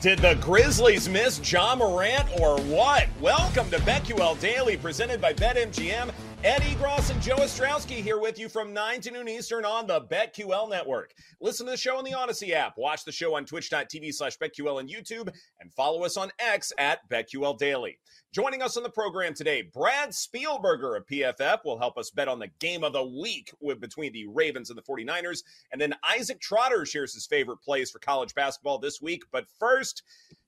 Did the Grizzlies miss Ja Morant or what? Welcome to BetQL Daily, presented by BetMGM. Eddie Gross and Joe Ostrowski here with you from 9 to noon Eastern on the BetQL Network. Listen to the show on the Odyssey app. Watch the show on twitch.tv/BetQL and YouTube. And follow us on X at BetQL Daily. Joining us on the program today, Brad Spielberger of PFF will help us bet on the game of the week between the Ravens and the 49ers. And then Isaac Trotter shares his favorite plays for college basketball this week. But first,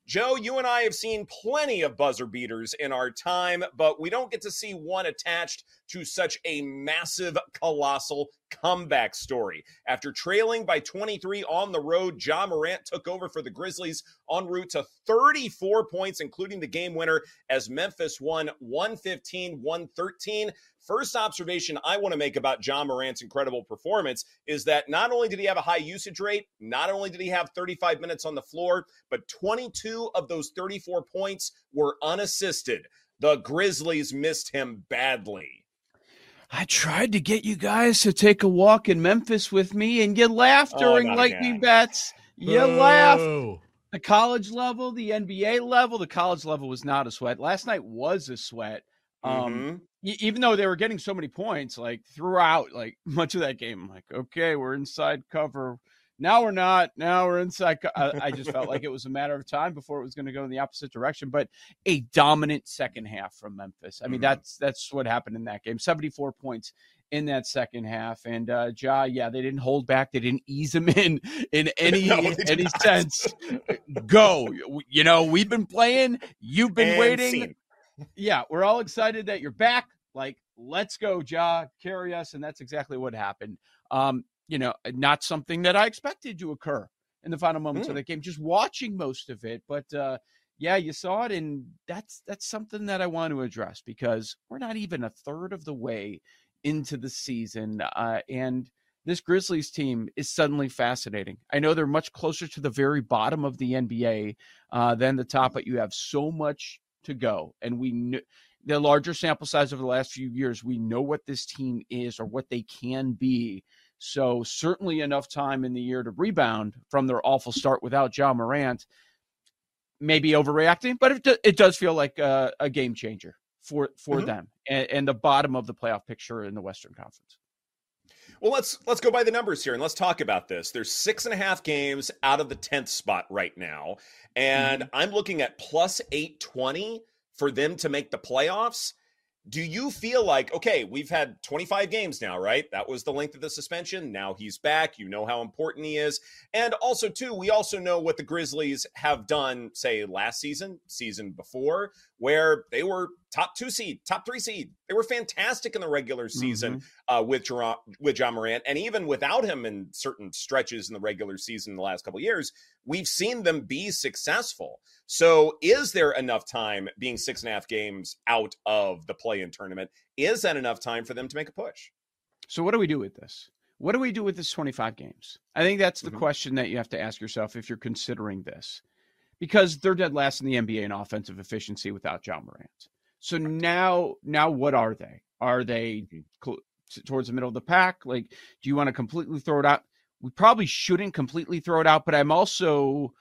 Joe, you and I have seen plenty of buzzer beaters in our time, but we don't get to see one attached to such a massive, colossal comeback story. After trailing by 23 on the road, Ja Morant took over for the Grizzlies en route to 34 points, including the game winner, as Memphis won 115-113. First observation I want to make about Ja Morant's incredible performance is that not only did he have a high usage rate, not only did he have 35 minutes on the floor, but 22 of those 34 points were unassisted. The Grizzlies missed him badly. I tried to get you guys to take a walk in Memphis with me, and you laughed during lightning bets. You laughed. The college level, the NBA level, the college level was not a sweat. Last night was a sweat. Even though they were getting so many points, like throughout, like much of that game, I'm like, okay, we're inside cover. Now we're not. Now we're inside. I just felt like it was a matter of time before it was going to go in the opposite direction. But a dominant second half from Memphis. I mean, that's what happened in that game. 74 points in that second half. And they didn't hold back. They didn't ease him in any sense. Go. You know, we've been playing. You've been waiting. Scene. Yeah, we're all excited that you're back. Like, let's go, Ja. Carry us. And that's exactly what happened. You know, not something that I expected to occur in the final moments of the game, just watching most of it. But you saw it. And that's something that I want to address, because we're not even a third of the way into the season. And this Grizzlies team is suddenly fascinating. I know they're much closer to the very bottom of the NBA than the top, but you have so much to go. And we knew the larger sample size over the last few years, we know what this team is or what they can be. So certainly enough time in the year to rebound from their awful start without Ja Morant. Maybe overreacting, but it does feel like a game changer for them and the bottom of the playoff picture in the Western Conference. Well, let's go by the numbers here and let's talk about this. There's 6.5 games out of the 10th spot right now, and I'm looking at plus 820 for them to make the playoffs. Do you feel like, okay, we've had 25 games now, right? That was the length of the suspension. Now he's back. You know how important he is. And also, too, we also know what the Grizzlies have done, say, last season, season before, where they were top 2 seed, top 3 seed. They were fantastic in the regular season with Ja Morant. And even without him in certain stretches in the regular season in the last couple of years, we've seen them be successful. So is there enough time, being 6.5 games out of the play-in tournament, is that enough time for them to make a push? So what do we do with this? What do we do with this 25 games? I think that's the question that you have to ask yourself if you're considering this, because they're dead last in the NBA in offensive efficiency without Ja Morant. So now what are they? Are they towards the middle of the pack? Like, do you want to completely throw it out? We probably shouldn't completely throw it out, but I'm also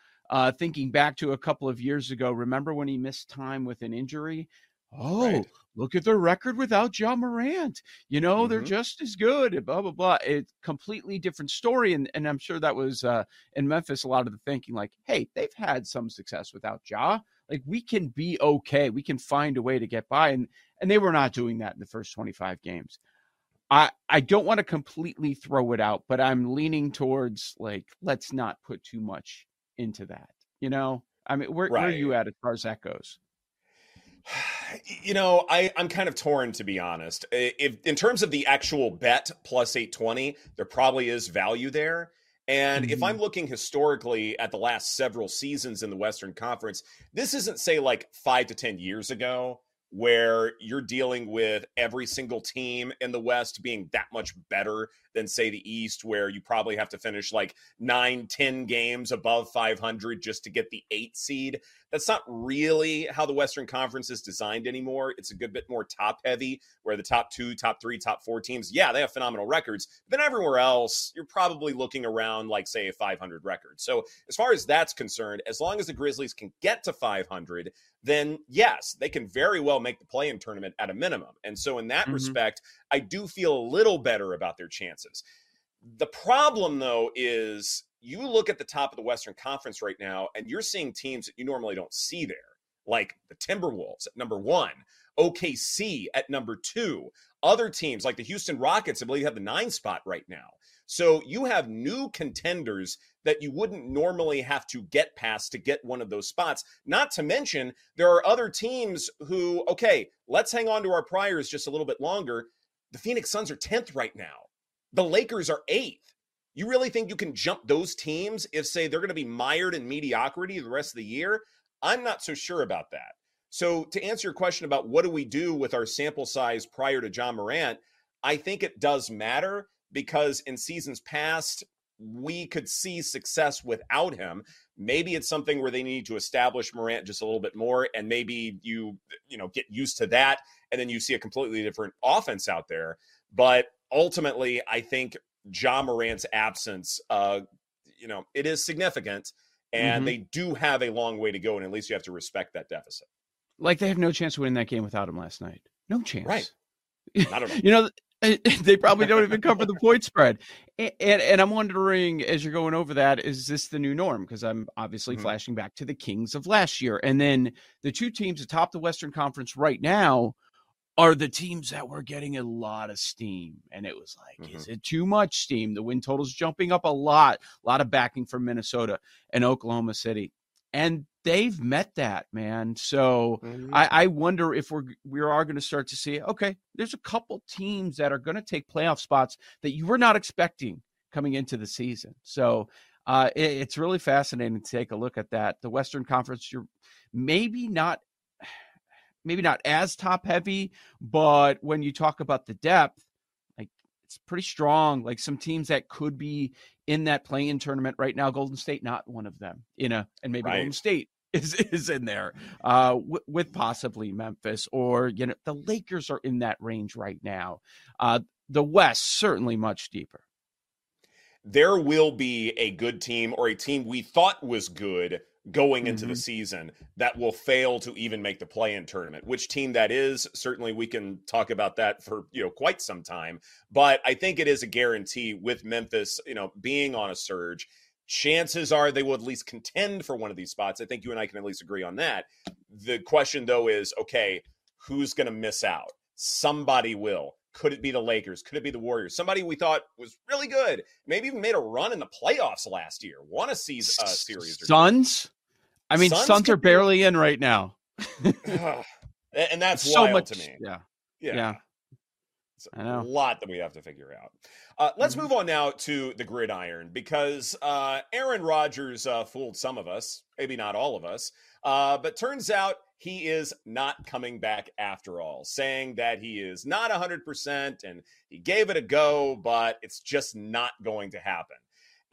thinking back to a couple of years ago. Remember when he missed time with an injury? Oh, right. Look at their record without Ja Morant. You know, they're just as good, blah, blah, blah. It's a completely different story. And I'm sure that was in Memphis, a lot of the thinking like, hey, they've had some success without Ja. Like, we can be okay. We can find a way to get by. And they were not doing that in the first 25 games. I don't want to completely throw it out, but I'm leaning towards like, let's not put too much into that. You know, I mean, where are you at as far as that goes? You know, I'm kind of torn, to be honest. If in terms of the actual bet plus 820, there probably is value there. And if I'm looking historically at the last several seasons in the Western Conference, this isn't, say, like 5 to 10 years ago, where you're dealing with every single team in the West being that much better than, say, the East, where you probably have to finish like 9-10 games above 500 just to get the 8 seed. That's not really how the Western Conference is designed anymore. It's a good bit more top heavy, where the top 2, top 3, top 4 teams, yeah, they have phenomenal records, but then everywhere else, you're probably looking around like, say, a 500 record. So as far as that's concerned, as long as the Grizzlies can get to 500, then yes, they can very well make the play-in tournament at a minimum. And so in that respect, I do feel a little better about their chances. The problem, though, is you look at the top of the Western Conference right now, and you're seeing teams that you normally don't see there, like the Timberwolves at number 1, OKC at number 2, other teams like the Houston Rockets, I believe, have the 9 spot right now. So you have new contenders that you wouldn't normally have to get past to get one of those spots. Not to mention, there are other teams who, okay, let's hang on to our priors just a little bit longer. The Phoenix Suns are 10th right now. The Lakers are 8th. You really think you can jump those teams if, say, they're going to be mired in mediocrity the rest of the year? I'm not so sure about that. So to answer your question about what do we do with our sample size prior to Ja Morant, I think it does matter, because in seasons past, we could see success without him. Maybe it's something where they need to establish Morant just a little bit more, and maybe you know, get used to that, and then you see a completely different offense out there. But ultimately, I think Ja Morant's absence, you know, it is significant, and they do have a long way to go, and at least you have to respect that deficit. Like, they have no chance to win that game without him last night. No chance. Right. I don't know. You know, they probably don't even cover the point spread. And I'm wondering, as you're going over that, is this the new norm? Because I'm obviously flashing back to the Kings of last year. And then the two teams atop the Western Conference right now are the teams that were getting a lot of steam. And it was like, is it too much steam? The win total's jumping up a lot of backing from Minnesota and Oklahoma City. And they've met that, man. So I wonder if we are going to start to see, okay, there's a couple teams that are going to take playoff spots that you were not expecting coming into the season. So it's really fascinating to take a look at that. The Western Conference, you're maybe not as top heavy, but when you talk about the depth, it's pretty strong. Like, some teams that could be in that play-in tournament right now, Golden State, not one of them, you know, and maybe Golden State is in there with possibly Memphis, or, you know, the Lakers are in that range right now. The West, certainly much deeper. There will be a good team, or a team we thought was good going into the season, that will fail to even make the play-in tournament. Which team that is, certainly we can talk about that for, you know, quite some time. But I think it is a guarantee with Memphis, you know, being on a surge, chances are they will at least contend for one of these spots. I think you and I can at least agree on that. The question, though, is, okay, who's going to miss out? Somebody will. Could it be the Lakers? Could it be the Warriors? Somebody we thought was really good, maybe even made a run in the playoffs last year, won a series. Suns? I mean, Suns are barely in right now. And that's so wild much, to me. Yeah. It's a lot that we have to figure out. Let's move on now to the gridiron, because Aaron Rodgers fooled some of us, maybe not all of us, but turns out he is not coming back after all, saying that he is not 100% and he gave it a go, but it's just not going to happen.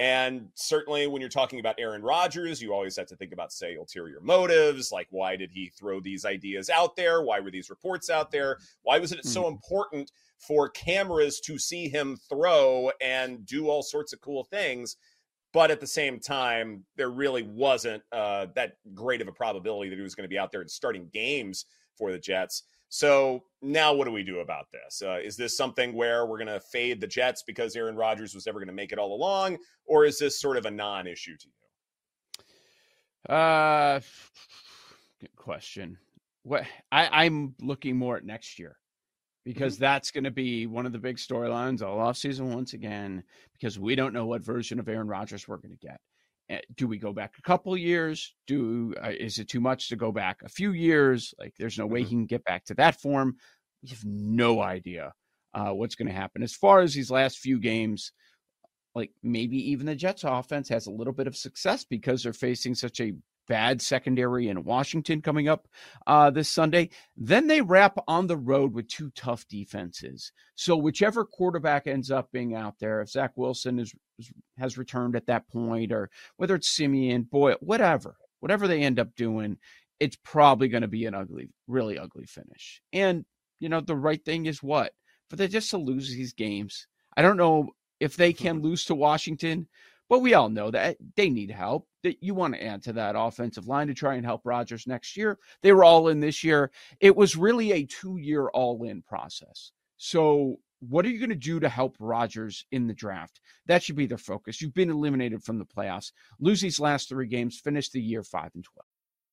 And certainly when you're talking about Aaron Rodgers, you always have to think about, say, ulterior motives, like, why did he throw these ideas out there? Why were these reports out there? Why was it so important for cameras to see him throw and do all sorts of cool things? But at the same time, there really wasn't that great of a probability that he was going to be out there and starting games for the Jets. So now what do we do about this? Is this something where we're going to fade the Jets because Aaron Rodgers was never going to make it all along? Or is this sort of a non-issue to you? Good question. I'm looking more at next year. because that's going to be one of the big storylines all offseason once again, because we don't know what version of Aaron Rodgers we're going to get. Do we go back a couple years? Is it too much to go back a few years? Like, there's no way he can get back to that form. We have no idea what's going to happen. As far as these last few games, like maybe even the Jets offense has a little bit of success because they're facing such a bad secondary in Washington coming up this Sunday. Then they wrap on the road with two tough defenses. So whichever quarterback ends up being out there, if Zach Wilson has returned at that point, or whether it's Simeon, Boyle, whatever they end up doing, it's probably going to be an ugly, really ugly finish. And, you know, the right thing is what? But they just to lose these games. I don't know if they can lose to Washington, but we all know that they need help. That you want to add to that offensive line to try and help Rodgers next year. They were all in this year. It was really a 2-year all-in process. So what are you going to do to help Rodgers in the draft? That should be their focus. You've been eliminated from the playoffs. Lose these last 3 games. Finish the year 5-12.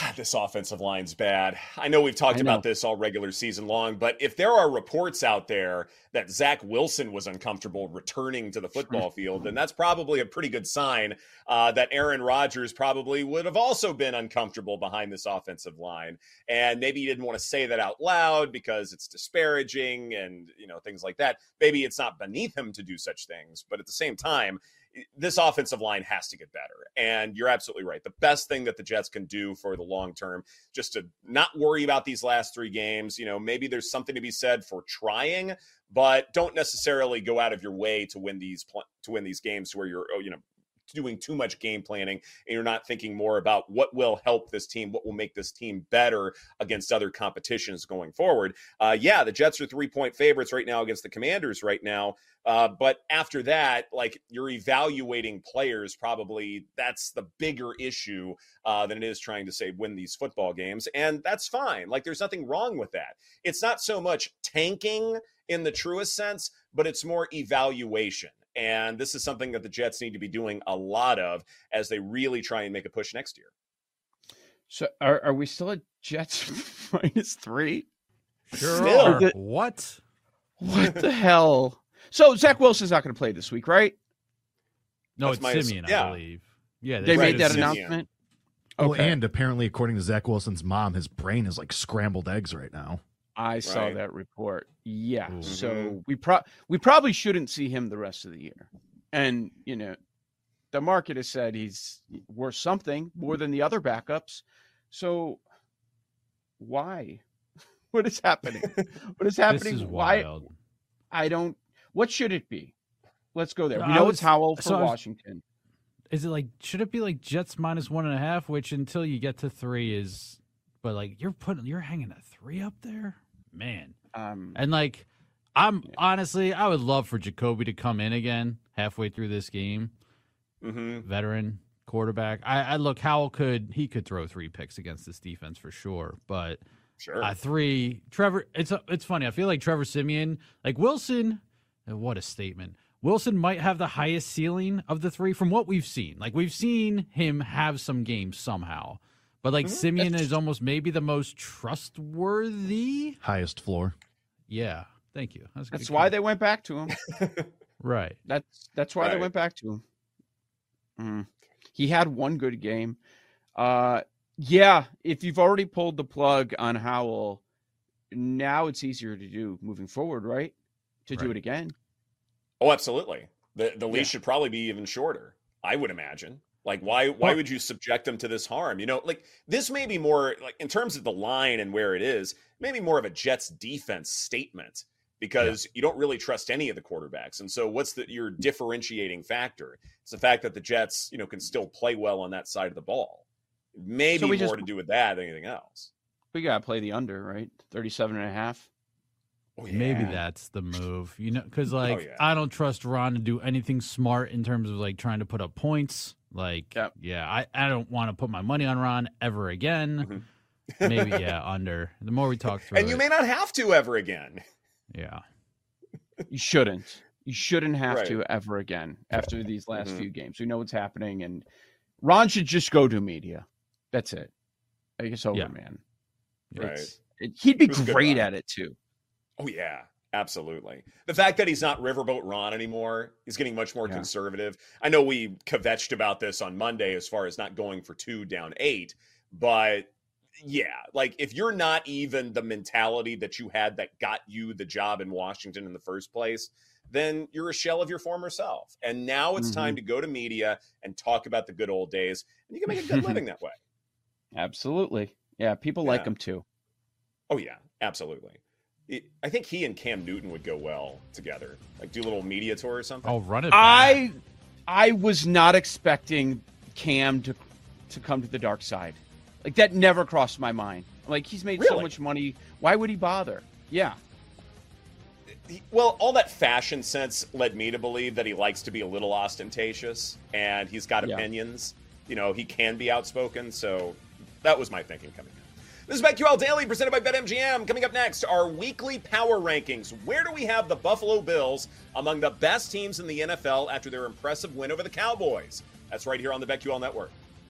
God, this offensive line's bad. I know we've talked about this all regular season long, but if there are reports out there that Zach Wilson was uncomfortable returning to the football field, then that's probably a pretty good sign that Aaron Rodgers probably would have also been uncomfortable behind this offensive line. And maybe he didn't want to say that out loud because it's disparaging and, you know, things like that. Maybe it's not beneath him to do such things, but at the same time, this offensive line has to get better. And you're absolutely right. The best thing that the Jets can do for the long term, just to not worry about these last 3 games, you know, maybe there's something to be said for trying, but don't necessarily go out of your way to win these games where you're, you know, doing too much game planning and you're not thinking more about what will help this team, what will make this team better against other competitions going forward. The Jets are 3-point favorites right now against the Commanders right now. But after that, like, you're evaluating players, probably that's the bigger issue than it is trying to say win these football games. And that's fine. Like, there's nothing wrong with that. It's not so much tanking in the truest sense, but it's more evaluation. And this is something that the Jets need to be doing a lot of as they really try and make a push next year. So are we still at Jets -3? Sure are. What the hell? So Zach Wilson's not going to play this week, right? No, it's Simeon, I believe. Yeah, they made that announcement. Okay. Well, and apparently, according to Zach Wilson's mom, his brain is like scrambled eggs right now. I saw that report. Yeah. Mm-hmm. So we probably shouldn't see him the rest of the year. And, you know, the market has said he's worth something more than the other backups. So why? What is happening? This is wild. What should it be? Let's go there. We know it's Howell for Washington. Is it like, should it be like Jets -1.5, which until you get to 3 is, but like you're hanging a 3 up there, man. And like, honestly, I would love for Jacoby to come in again halfway through this game. Mm-hmm. Veteran quarterback. I look, Howell could throw 3 picks against this defense for sure. But three, Trevor. It's funny. I feel like Trevor Simeon, like Wilson. What a statement. Wilson might have the highest ceiling of the 3 from what we've seen. Like, we've seen him have some games somehow. But, like, Simeon is almost maybe the most trustworthy. Highest floor. Yeah. Thank you. That's why they went back to him. Right. That's why they went back to him. Mm. He had one good game. If you've already pulled the plug on Howell, now it's easier to do moving forward, right? Do it again. Oh, absolutely. The leash should probably be even shorter, I would imagine. Like, why would you subject them to this harm? You know, like, this may be more, like, in terms of the line and where it is, maybe more of a Jets defense statement, because you don't really trust any of the quarterbacks. And so what's your differentiating factor? It's the fact that the Jets, you know, can still play well on that side of the ball. Maybe more to do with that than anything else. We got to play the under, right? 37.5. Oh, yeah. Maybe that's the move, you know, because like I don't trust Ron to do anything smart in terms of like trying to put up points. Like, I don't want to put my money on Ron ever again. Mm-hmm. Maybe, under. The more we talk through, and you may not have to ever again. Yeah, you shouldn't. You shouldn't have to ever again after these last few games. We know what's happening, and Ron should just go do media. That's it. I guess over, man. Right. He'd be great at it too. Oh yeah, absolutely. The fact that he's not Riverboat Ron anymore, he's getting much more conservative. I know we kvetched about this on Monday as far as not going for 2 down 8, but like if you're not even the mentality that you had that got you the job in Washington in the first place, then you're a shell of your former self. And now it's time to go to media and talk about the good old days, and you can make a good living that way. Absolutely. Yeah, people like him too. Oh yeah, absolutely. I think he and Cam Newton would go well together. Like do a little media tour or something. I'll run it. I was not expecting Cam to come to the dark side. Like that never crossed my mind. Like he's made so much money. Why would he bother? Yeah. Well, all that fashion sense led me to believe that he likes to be a little ostentatious and he's got opinions. You know, he can be outspoken. So that was my thinking coming in. This is BetQL Daily presented by BetMGM. Coming up next, our weekly power rankings. Where do we have the Buffalo Bills among the best teams in the NFL after their impressive win over the Cowboys? That's right here on the BetQL Network.